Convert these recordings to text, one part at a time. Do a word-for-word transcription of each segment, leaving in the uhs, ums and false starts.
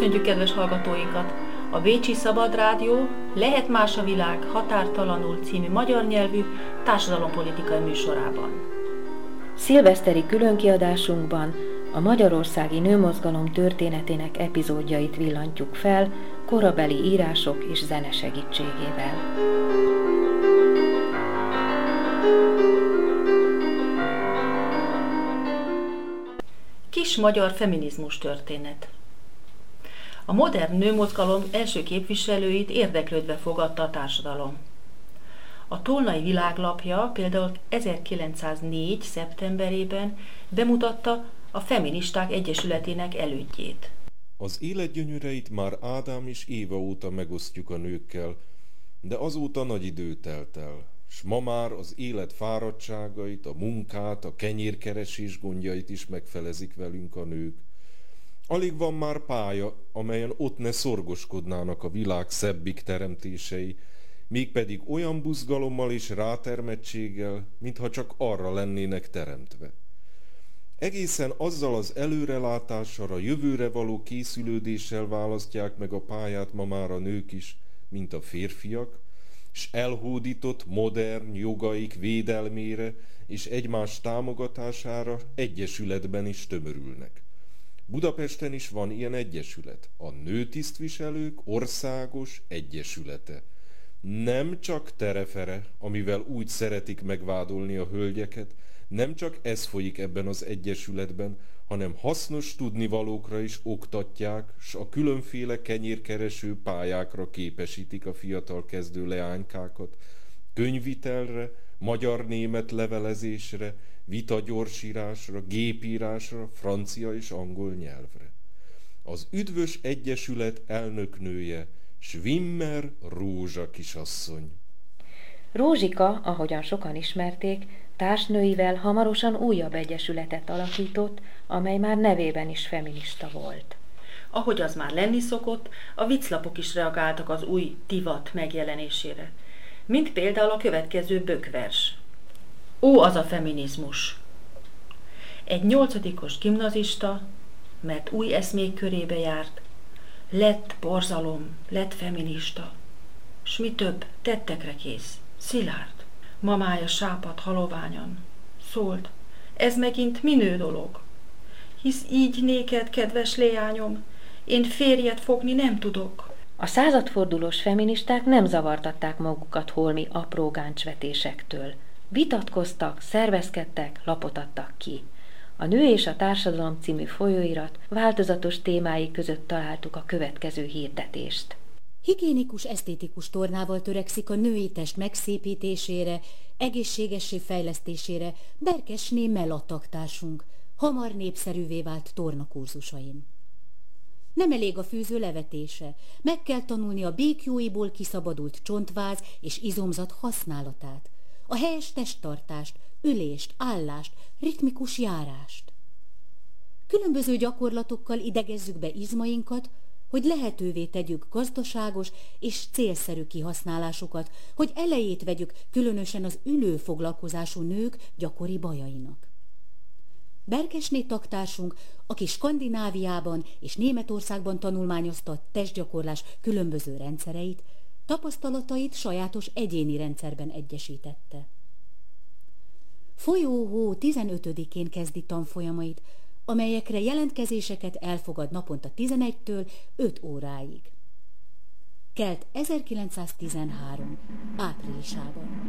Köszönjük kedves hallgatóinkat! A Bécsi Szabadrádió Lehet más a világ határtalanul című magyar nyelvű társadalompolitikai műsorában. Szilveszteri különkiadásunkban a magyarországi nőmozgalom történetének epizódjait villantjuk fel korabeli írások és zene segítségével. Kis magyar feminizmus történet. A modern nőmozgalom első képviselőit érdeklődve fogadta a társadalom. A Tolnai Világlapja például ezerkilencszáznégy. szeptemberében bemutatta a Feministák Egyesületének elődjét. Az élet gyönyöreit már Ádám és Éva óta megosztjuk a nőkkel, de azóta nagy idő telt el, s ma már az élet fáradtságait, a munkát, a kenyérkeresés gondjait is megfelezik velünk a nők. Alig van már pálya, amelyen ott ne szorgoskodnának a világ szebbik teremtései, mégpedig olyan buzgalommal és rátermettséggel, mintha csak arra lennének teremtve. Egészen azzal az előrelátással, a jövőre való készülődéssel választják meg a pályát ma már a nők is, mint a férfiak, s elhódított modern jogaik védelmére és egymás támogatására egyesületben is tömörülnek. Budapesten is van ilyen egyesület, a Nőtisztviselők Országos Egyesülete. Nem csak terefere, amivel úgy szeretik megvádolni a hölgyeket, nem csak ez folyik ebben az egyesületben, hanem hasznos tudnivalókra is oktatják, s a különféle kenyérkereső pályákra képesítik a fiatal kezdő leánykákat, könyvvitelre, magyar-német levelezésre, vitagyorsírásra, gépírásra, francia és angol nyelvre. Az üdvös egyesület elnöknője Schwimmer Rózsa kisasszony. Rózsika, ahogyan sokan ismerték, társnőivel hamarosan újabb egyesületet alakított, amely már nevében is feminista volt. Ahogy az már lenni szokott, a viclapok is reagáltak az új divat megjelenésére, mint például a következő bökvers. Ó, az a feminizmus! Egy nyolcadikos gimnazista, mert új eszmék körébe járt, lett borzalom, lett feminista, s mi több, tettekre kész, szilárd, mamája sápadt haloványan, szólt, ez megint minő dolog, hisz így néked, kedves leányom, én férjet fogni nem tudok. A századfordulós feministák nem zavartatták magukat holmi apró gáncsvetésektől. Vitatkoztak, szervezkedtek, lapot adtak ki. A Nő és a Társadalom című folyóirat változatos témái között találtuk a következő hirdetést. Higiénikus, esztétikus tornával törekszik a női test megszépítésére, egészségessé fejlesztésére Berkesné melatagtársunk, hamar népszerűvé vált tornakurzusain. Nem elég a fűző levetése, meg kell tanulni a békjóiból kiszabadult csontváz és izomzat használatát, a helyes testtartást, ülést, állást, ritmikus járást. Különböző gyakorlatokkal idegezzük be izmainkat, hogy lehetővé tegyük gazdaságos és célszerű kihasználásukat, hogy elejét vegyük különösen az ülő foglalkozású nők gyakori bajainak. Berkesné tagtársunk, aki Skandináviában és Németországban tanulmányozta a testgyakorlás különböző rendszereit, tapasztalatait sajátos egyéni rendszerben egyesítette. Folyóhó tizenötödikén kezdi tanfolyamait, amelyekre jelentkezéseket elfogad naponta tizenegytől öt óráig. Kelt ezerkilencszáztizenhárom. áprilisában.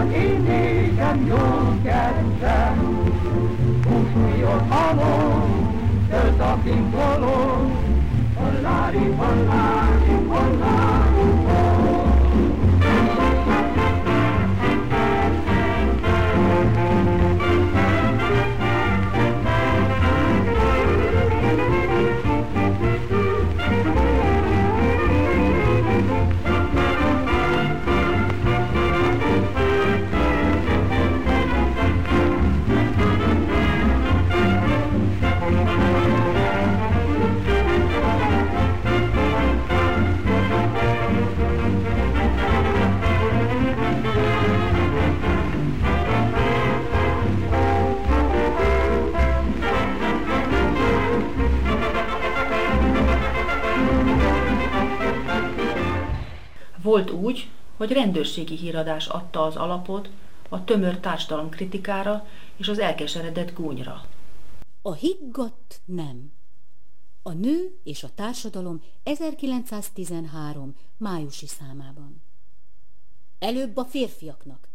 hogy én nékem jól kerültem. Húsúlyot halom, tölt a kint való, hallári, hallári, hallári, hallári. Volt úgy, hogy rendőrségi híradás adta az alapot a tömör társadalomkritikára és az elkeseredett gúnyra. A higgadt nem. A Nő és a Társadalom ezerkilencszáztizenhárom. májusi számában. Előbb a férfiaknak.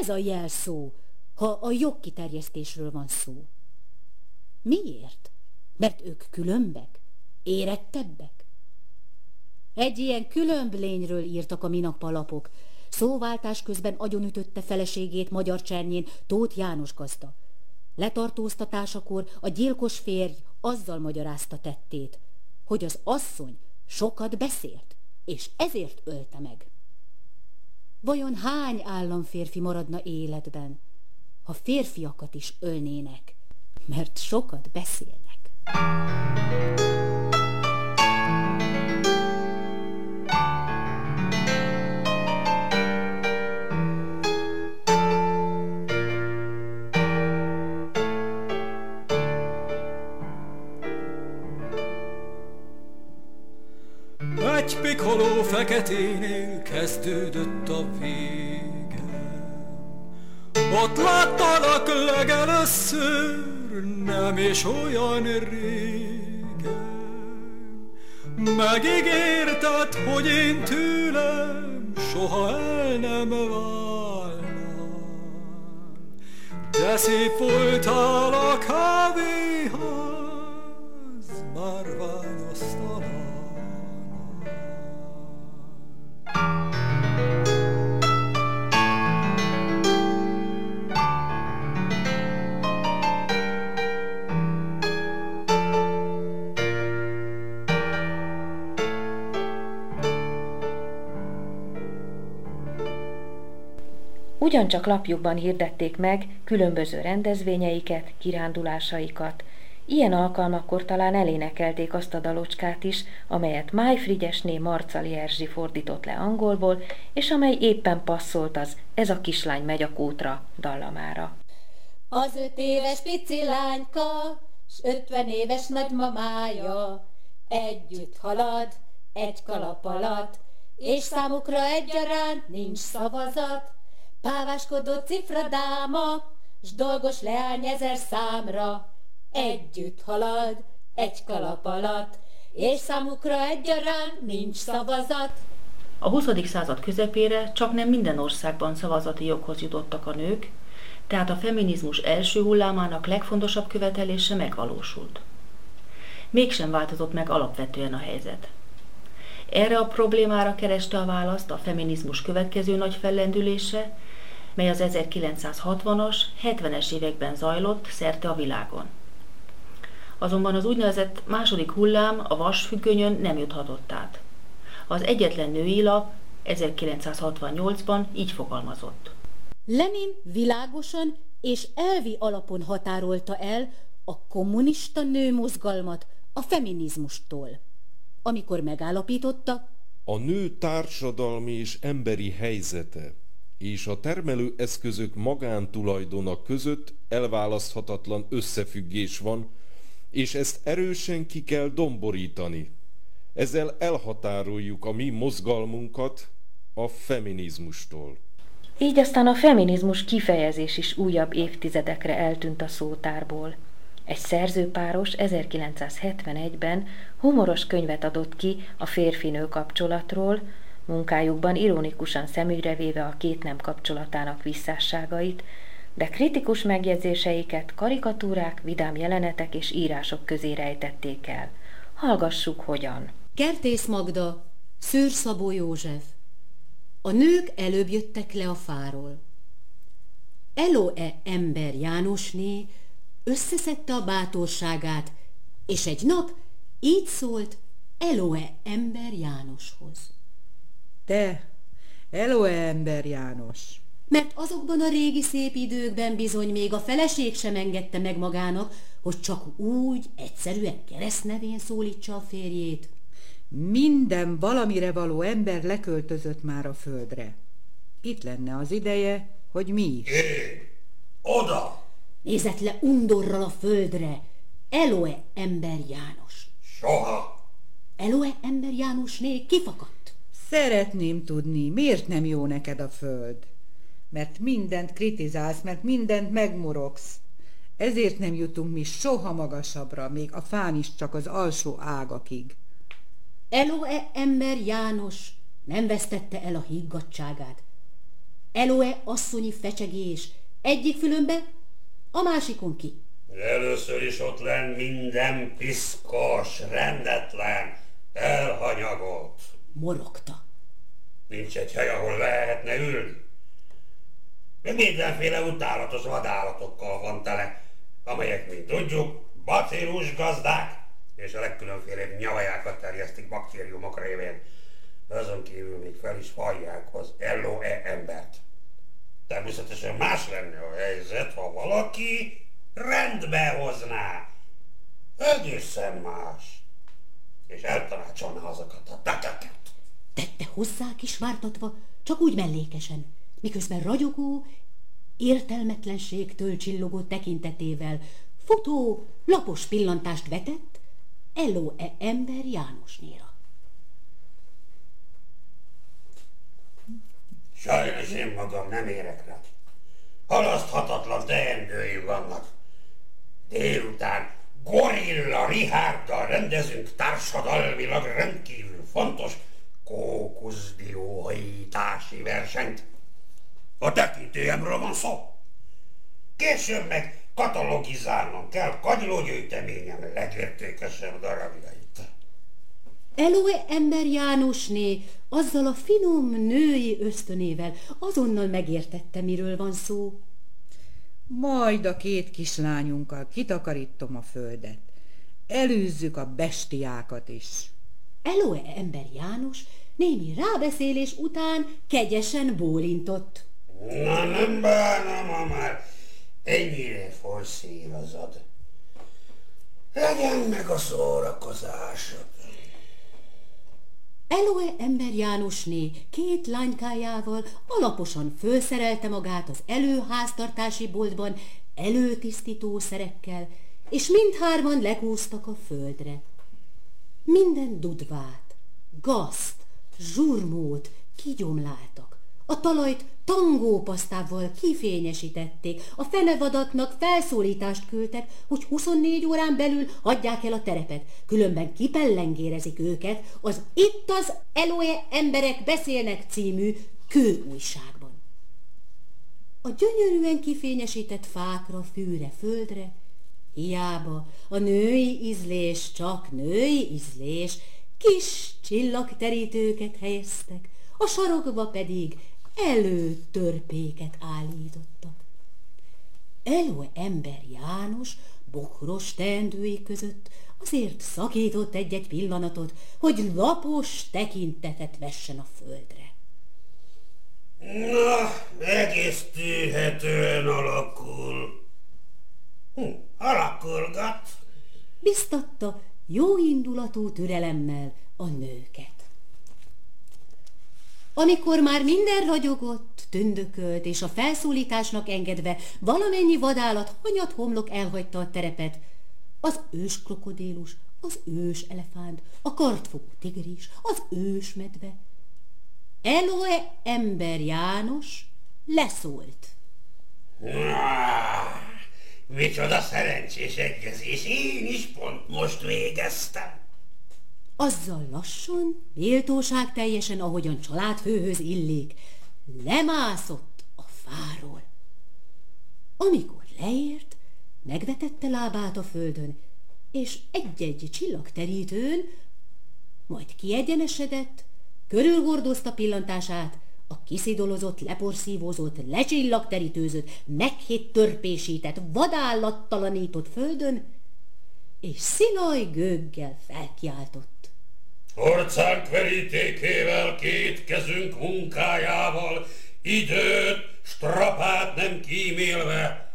Ez a jelszó, ha a jogkiterjesztésről van szó. Miért? Mert ők különbek, érettebbek. Egy ilyen különb lényről írtak a minappalapok. Szóváltás közben agyonütötte feleségét Magyar Csernyén Tóth János gazda. Letartóztatásakor a gyilkos férj azzal magyarázta tettét, hogy az asszony sokat beszélt, és ezért ölte meg. Vajon hány államférfi maradna életben, ha férfiakat is ölnének, mert sokat beszélnek? Egy pikoló feketénél kezdődött a vége. Ott láttalak legelőször, nem is olyan régen. Megígérted, hogy én tőlem soha el nem válnál. De szép voltál a kávéház, már választalál. Ugyancsak lapjukban hirdették meg különböző rendezvényeiket, kirándulásaikat. Ilyen alkalmakkor talán elénekelték azt a dalocskát is, amelyet Májfrigyesné Marcali Erzsi fordított le angolból, és amely éppen passzolt az Ez a kislány megy a kútra dallamára. Az öt éves pici lányka, s ötven éves nagymamája együtt halad, egy kalap alatt, és számukra egyaránt nincs szavazat. Páváskodó cifradáma, s dolgos leány ezer számra, együtt halad, egy kalap alatt, és számukra egyaránt nincs szavazat. A huszadik század közepére csaknem minden országban szavazati joghoz jutottak a nők, tehát a feminizmus első hullámának legfontosabb követelése megvalósult. Mégsem változott meg alapvetően a helyzet. Erre a problémára kereste a választ a feminizmus következő nagy fellendülése, mely az ezerkilencszázhatvanas, hetvenes években zajlott szerte a világon. Azonban az úgynevezett második hullám a vasfüggönyön nem juthatott át. Az egyetlen női lap ezerkilencszázhatvannyolcban így fogalmazott. Lenin világosan és elvi alapon határolta el a kommunista nőmozgalmat a feminizmustól, amikor megállapította: a nő társadalmi és emberi helyzete és a termelő eszközök magántulajdona között elválaszthatatlan összefüggés van, és ezt erősen ki kell domborítani. Ezzel elhatároljuk a mi mozgalmunkat a feminizmustól. Így aztán a feminizmus kifejezés is újabb évtizedekre eltűnt a szótárból. Egy szerzőpáros ezerkilencszázhetvenegyben humoros könyvet adott ki a férfinő kapcsolatról, munkájukban ironikusan szemügyre véve a két nem kapcsolatának visszásságait, de kritikus megjegyzéseiket karikatúrák, vidám jelenetek és írások közé rejtették el. Hallgassuk, hogyan. Kertész Magda, Szőr Szabó József. A nők előbb jöttek le a fáról. Eloe ember Jánosné összeszedte a bátorságát, és egy nap így szólt Eloe ember Jánoshoz. Te, Eloe ember János! Mert azokban a régi szép időkben bizony még a feleség sem engedte meg magának, hogy csak úgy egyszerűen keresztnevén szólítsa a férjét. Minden valamire való ember leköltözött már a földre. Itt lenne az ideje, hogy mi is. Hé, oda! Nézett le undorral a földre. Eloe ember János. Soha! Eloe ember Jánosné kifakadt. Szeretném tudni, miért nem jó neked a föld? Mert mindent kritizálsz, mert mindent megmorogsz. Ezért nem jutunk mi soha magasabbra, még a fán is csak az alsó ágakig. Eloe ember János nem vesztette el a higgadtságát. Eloe asszonyi fecsegés, egyik fülönbe, a másikon ki. Először is ott lenn minden piszkos, rendetlen, elhanyagolt. Morogta. Nincs egy hely, ahol lehetne ülni. Mindenféle utálatos vadállatokkal van tele, amelyek, mint tudjuk, bacillus gazdák, és a legkülönfélebb nyavajákat terjesztik baktériumok révén. Azon kívül még fel is hallják az Eloe embert. Természetesen más lenne a helyzet, ha valaki rendbe hozná. Egészen más. És eltanácsolná azokat a takeket. Tette hozzá kis vártatva, csak úgy mellékesen, miközben ragyogó, értelmetlenségtől csillogó tekintetével futó, lapos pillantást vetett Eloe ember Jánosnéra. Sajnos én magam nem érek rá. Halaszthatatlan teendőim vannak. Délután Gorilla Richárddal rendezünk társadalmilag rendkívül fontos kókuszdióhajítási versenyt. A tekintélyemről van szó. Később meg katalogizálnom kell kagylógyűjteményem legértékesebb darabjait. Eloe ember Jánosné azzal a finom női ösztönével azonnal megértette, miről van szó. Majd a két kislányunkkal kitakarítom a földet. Elűzzük a bestiákat is. Eloe ember János némi rábeszélés után kegyesen bólintott. Na, nem bánom, ha már ennyire forszírozod. Legyen meg a szórakozásod. Eloe ember Jánosné két lánykájával alaposan fölszerelte magát az előháztartási boltban előtisztító szerekkel, és mindhárman lekúztak a földre. Minden dudvát, gazt, zsurmót kigyomláltak. A talajt tangópasztával kifényesítették, a fenevadatnak felszólítást küldtek, hogy huszonnégy órán belül hagyják el a terepet, különben kipellengérezik őket az Itt az Eloe emberek beszélnek című kőújságban. A gyönyörűen kifényesített fákra, fűre, földre, hiába a női ízlés, csak női ízlés, kis csillagterítőket helyeztek, a sarokba pedig előtörpéket állítottak. Eloe ember János bokros teendői között azért szakított egy-egy pillanatot, hogy lapos tekintetet vessen a földre. Na, egész tűhetően alakul. Hm, alakulgat. Biztatta jóindulatú türelemmel a nőket. Amikor már minden ragyogott, tündökölt, és a felszólításnak engedve valamennyi vadállat hanyat homlok elhagyta a terepet, az ős krokodélus, az ős elefánt, a kartfogó tigris, az ős medve, Eloe ember János leszólt. Micsoda szerencsés egyezés, én is pont most végeztem. azzal lassan, méltóság teljesen, ahogyan családfőhöz illik, lemászott a fáról. Amikor leért, megvetette lábát a földön, és egy-egy csillagterítőn, majd kiegyenesedett, körülhordozta pillantását a kiszidolozott, leporszívózott, lecsillagterítőzött, meghitt törpésített, vadállattalanított földön, és szilaj gőggel felkiáltott. Orcánk verítékével, két kezünk munkájával, időt, strapát nem kímélve,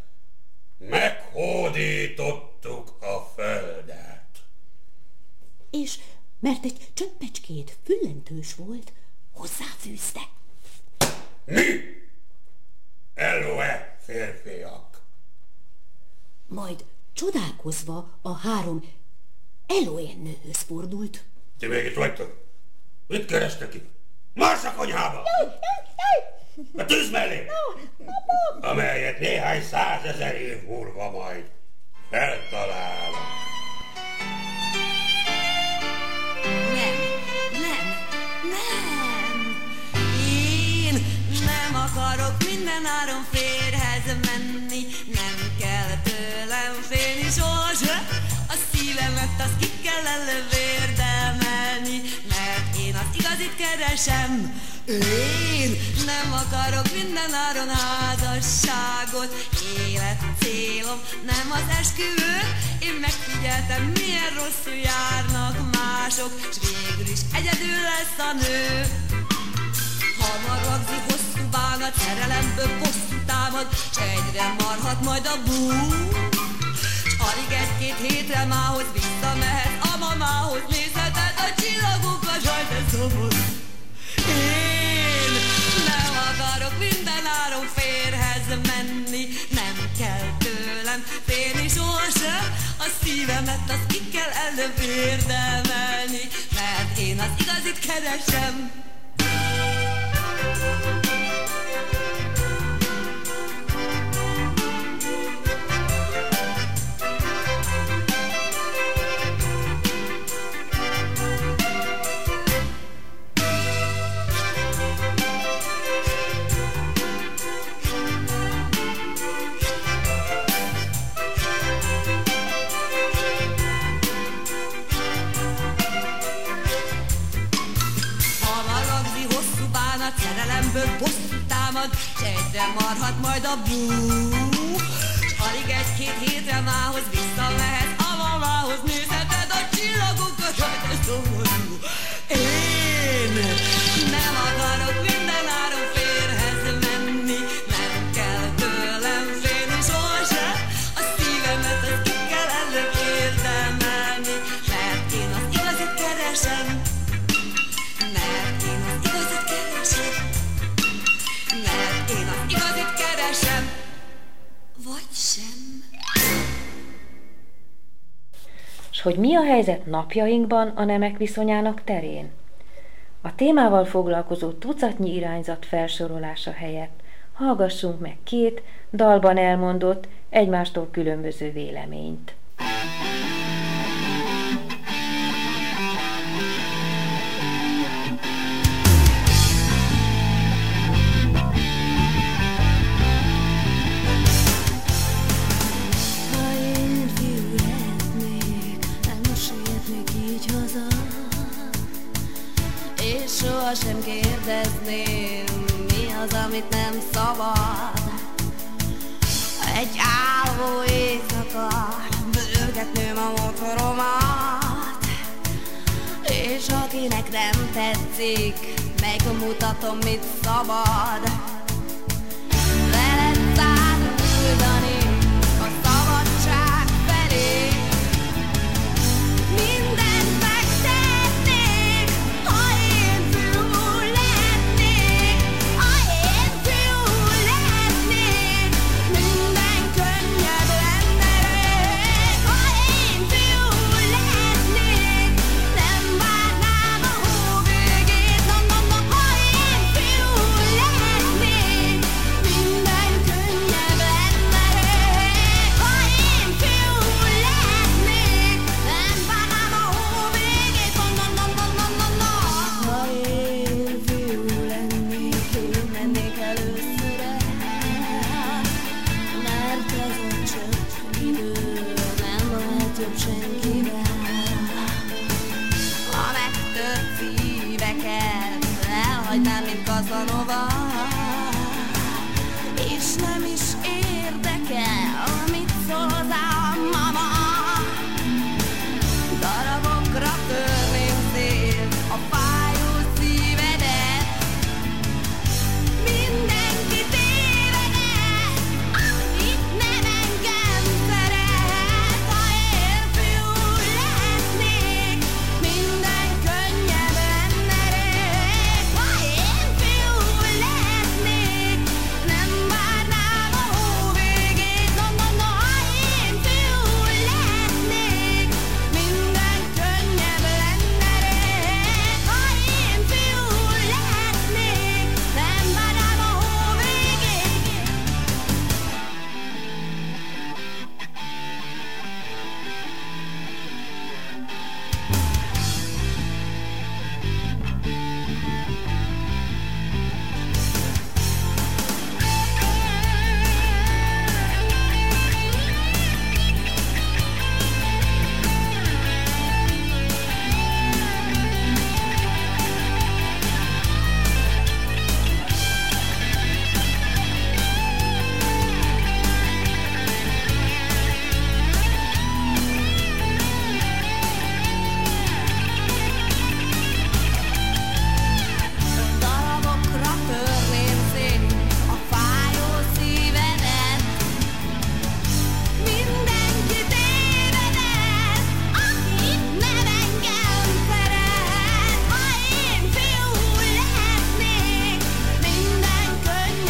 meghódítottuk a földet. És mert egy csöppecskét füllentős volt, hozzáfűzte. Mi? Eloe férfiak! Majd csodálkozva a három Eloe nőhöz fordult. Ti még itt vagytok? Mit kerestek itt? Mars a konyhába! A tűz mellé! Amelyet néhány százezer év múlva majd feltalálom. Nem, nem, nem! Én nem akarok minden áron férhez menni, nem kell tőlem félni soha, a szívemet azt ki kell elővérdemelni, mert én az igazit keresem. Én nem akarok minden áron házasságot, élet célom nem az esküvő, én megfigyeltem, milyen rosszul járnak mások, s végül is egyedül lesz a nő. Hamar ragzik hosszú bánat, szerelemből bosszú támad, s egyre marhat majd a bú. S alig egy-két hétre mához visszamehet a mamához, nézheted a csillagokat, sajt ez szomorú. Én nem akarok minden áron férhez menni, nem kell tőlem férni sohasem, a szívemet azt ki kell előbb érdemelni, mert én az igazit keresem. S egyre marhat majd a bú, s alig egy-két hétre mához visszamehet a mamához, nézheted a csillagokat, hogy ez szomorú. Én nem akarok minden áron férhez menni, nem kell tőlem félni sohasem, a szívemet azt ki kell előbb érdemelni, mert én az igazit keresem, mert én az igazit keresem. Mert én az igazit keresem, vagy sem. S hogy mi a helyzet napjainkban a nemek viszonyának terén? A témával foglalkozó tucatnyi irányzat felsorolása helyett hallgassunk meg két dalban elmondott, egymástól különböző véleményt. Soha sem kérdezném, mi az, amit nem szabad. Egy álmú éjszaka bőgetném a motoromat, és akinek nem tetszik, megmutatom, mit szabad. Veled száguldani a szabadság felé. Mindent megtennék, ha Casanova, és nem is érdekel, amit szól hozzá a mama. Darabokra törném szét a fájó szívedet, mindenki tévedett, akit nem engem szeret. Ha én fiú lehetnék, minden könnyebben merék. Ha én fiú lehetnék, nem várnám a hó végét. No, no, no, ha én fiú lehetnék, minden könnyebben merék. Ha én fiú lehetnék, nem várnám a hó végét. Darabokra törném szét a fájó szívedet, mindenki tévedett, akit nem engem szeret. Ha én fiú lehetnék, minden könnyebben merék. Ha én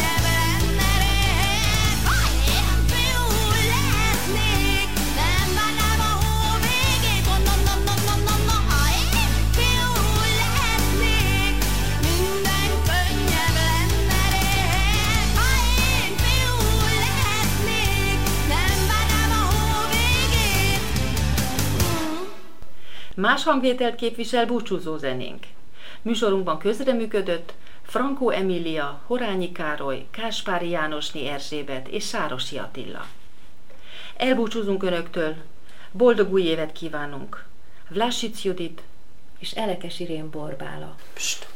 fiú lehetnék, nem várnám a hó végét. No, no, no, no, no, no, no, ha én fiú lehetnék, minden könnyebben merék. Ha én fiú lehetnék, nem várnám a hó végét. Mm. Más hangvételt képvisel búcsúzó zenénk. Műsorunkban közreműködött Frankó Emilia, Horányi Károly, Káspári Jánosnyi Erzsébet és Sárosi Attila. Elbúcsúzunk Önöktől, boldog új évet kívánunk. Vlasic Judit, és Elekes Irén Borbála. Pst.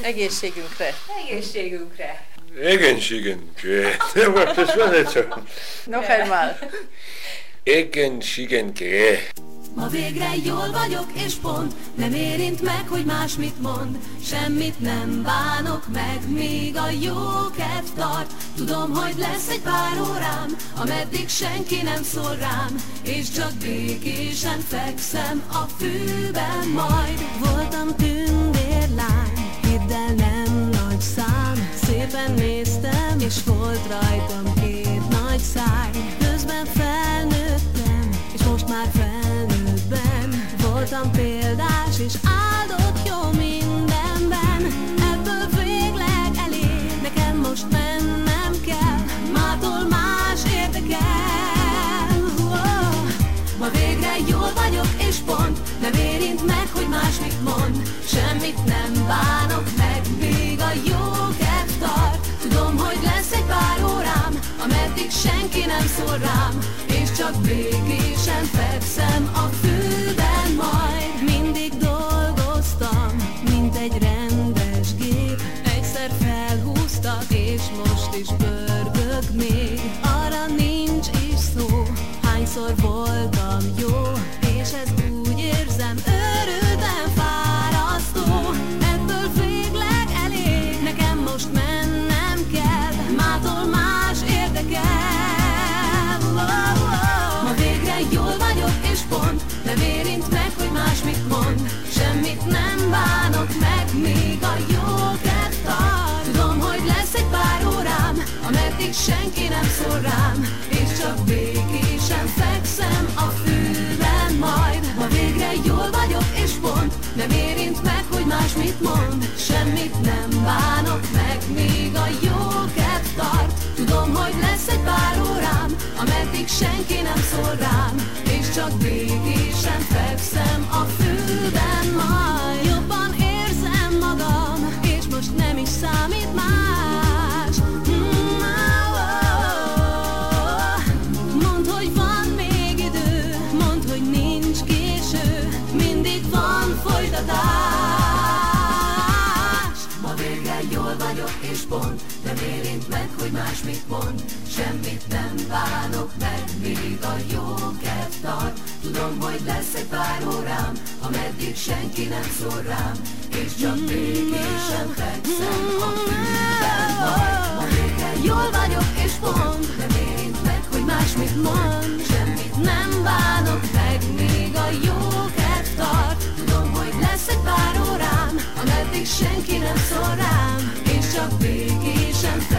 Egészségünkre. Egészségünkre. Egészségünkre. Was das war jetzt schon? Noch einmal. Egészségünkre. Ma végre jól vagyok és pont, nem érint meg, hogy más mit mond. Semmit nem bánok meg, még a jó kedv tart. Tudom, hogy lesz egy pár órám, ameddig senki nem szól rám, és csak békésen fekszem a fűben majd. Voltam tündérlány, hidd el, nem nagy szám. Szépen néztem, és volt rajtam két nagy száj. Közben felnőttem, és most már felnőttem. Voltam példás és áldott jó mindenben. Ebből végleg elég, nekem most mennem kell. Mától más érdekel. Wow. Ma végre jól vagyok és pont, nem érint meg, hogy más mit mond. Semmit nem bánok meg, még a jó kedv tart. Tudom, hogy lesz egy pár órám, ameddig senki nem szól rám, és csak békésen fekszem a fűben majd. Mindig dolgoztam, mint egy rendes gép. Egyszer felhúztak, és most is pörgök még. Arra nincs is szó, hányszor voltam jó, és ez úgy érzem örültem fárasztó. Ebből végleg elég, nekem most mennem kell. Mától más érdekel. Wow, wow. Ma végre jól vagyok és pont, nem érint meg, hogy más mit mond. Semmit nem bánok meg, még a jó kedv tart. Tudom, hogy lesz egy pár órám, ameddig senki nem szól rám, és csak békésen fekszem a fűben majd. Ma végre jól vagyok és pont, nem érint meg, hogy más mit mond. Semmit nem bánok meg, még a jó kedv tart. Tudom, hogy lesz egy pár órám, ameddig senki nem szól rám, és csak békésen fekszem a fűben majd. Jobban érzem magam, és most nem is számít más. Mm-hmm. mond, nem érint meg, hogy más mit mond, semmit nem bánok meg, még a jó kedv tart. Tudom, hogy lesz egy pár órám, ameddig senki nem szól rám, és csak békésen fekszem a fűben majd. Ma végre jól vagyok és pont, nem érint meg, hogy más mit mond, semmit nem bánok meg, még a jó kedv tart. Tudom, hogy lesz egy pár órám, ameddig senki nem szól rám, és csak békésen fekszem.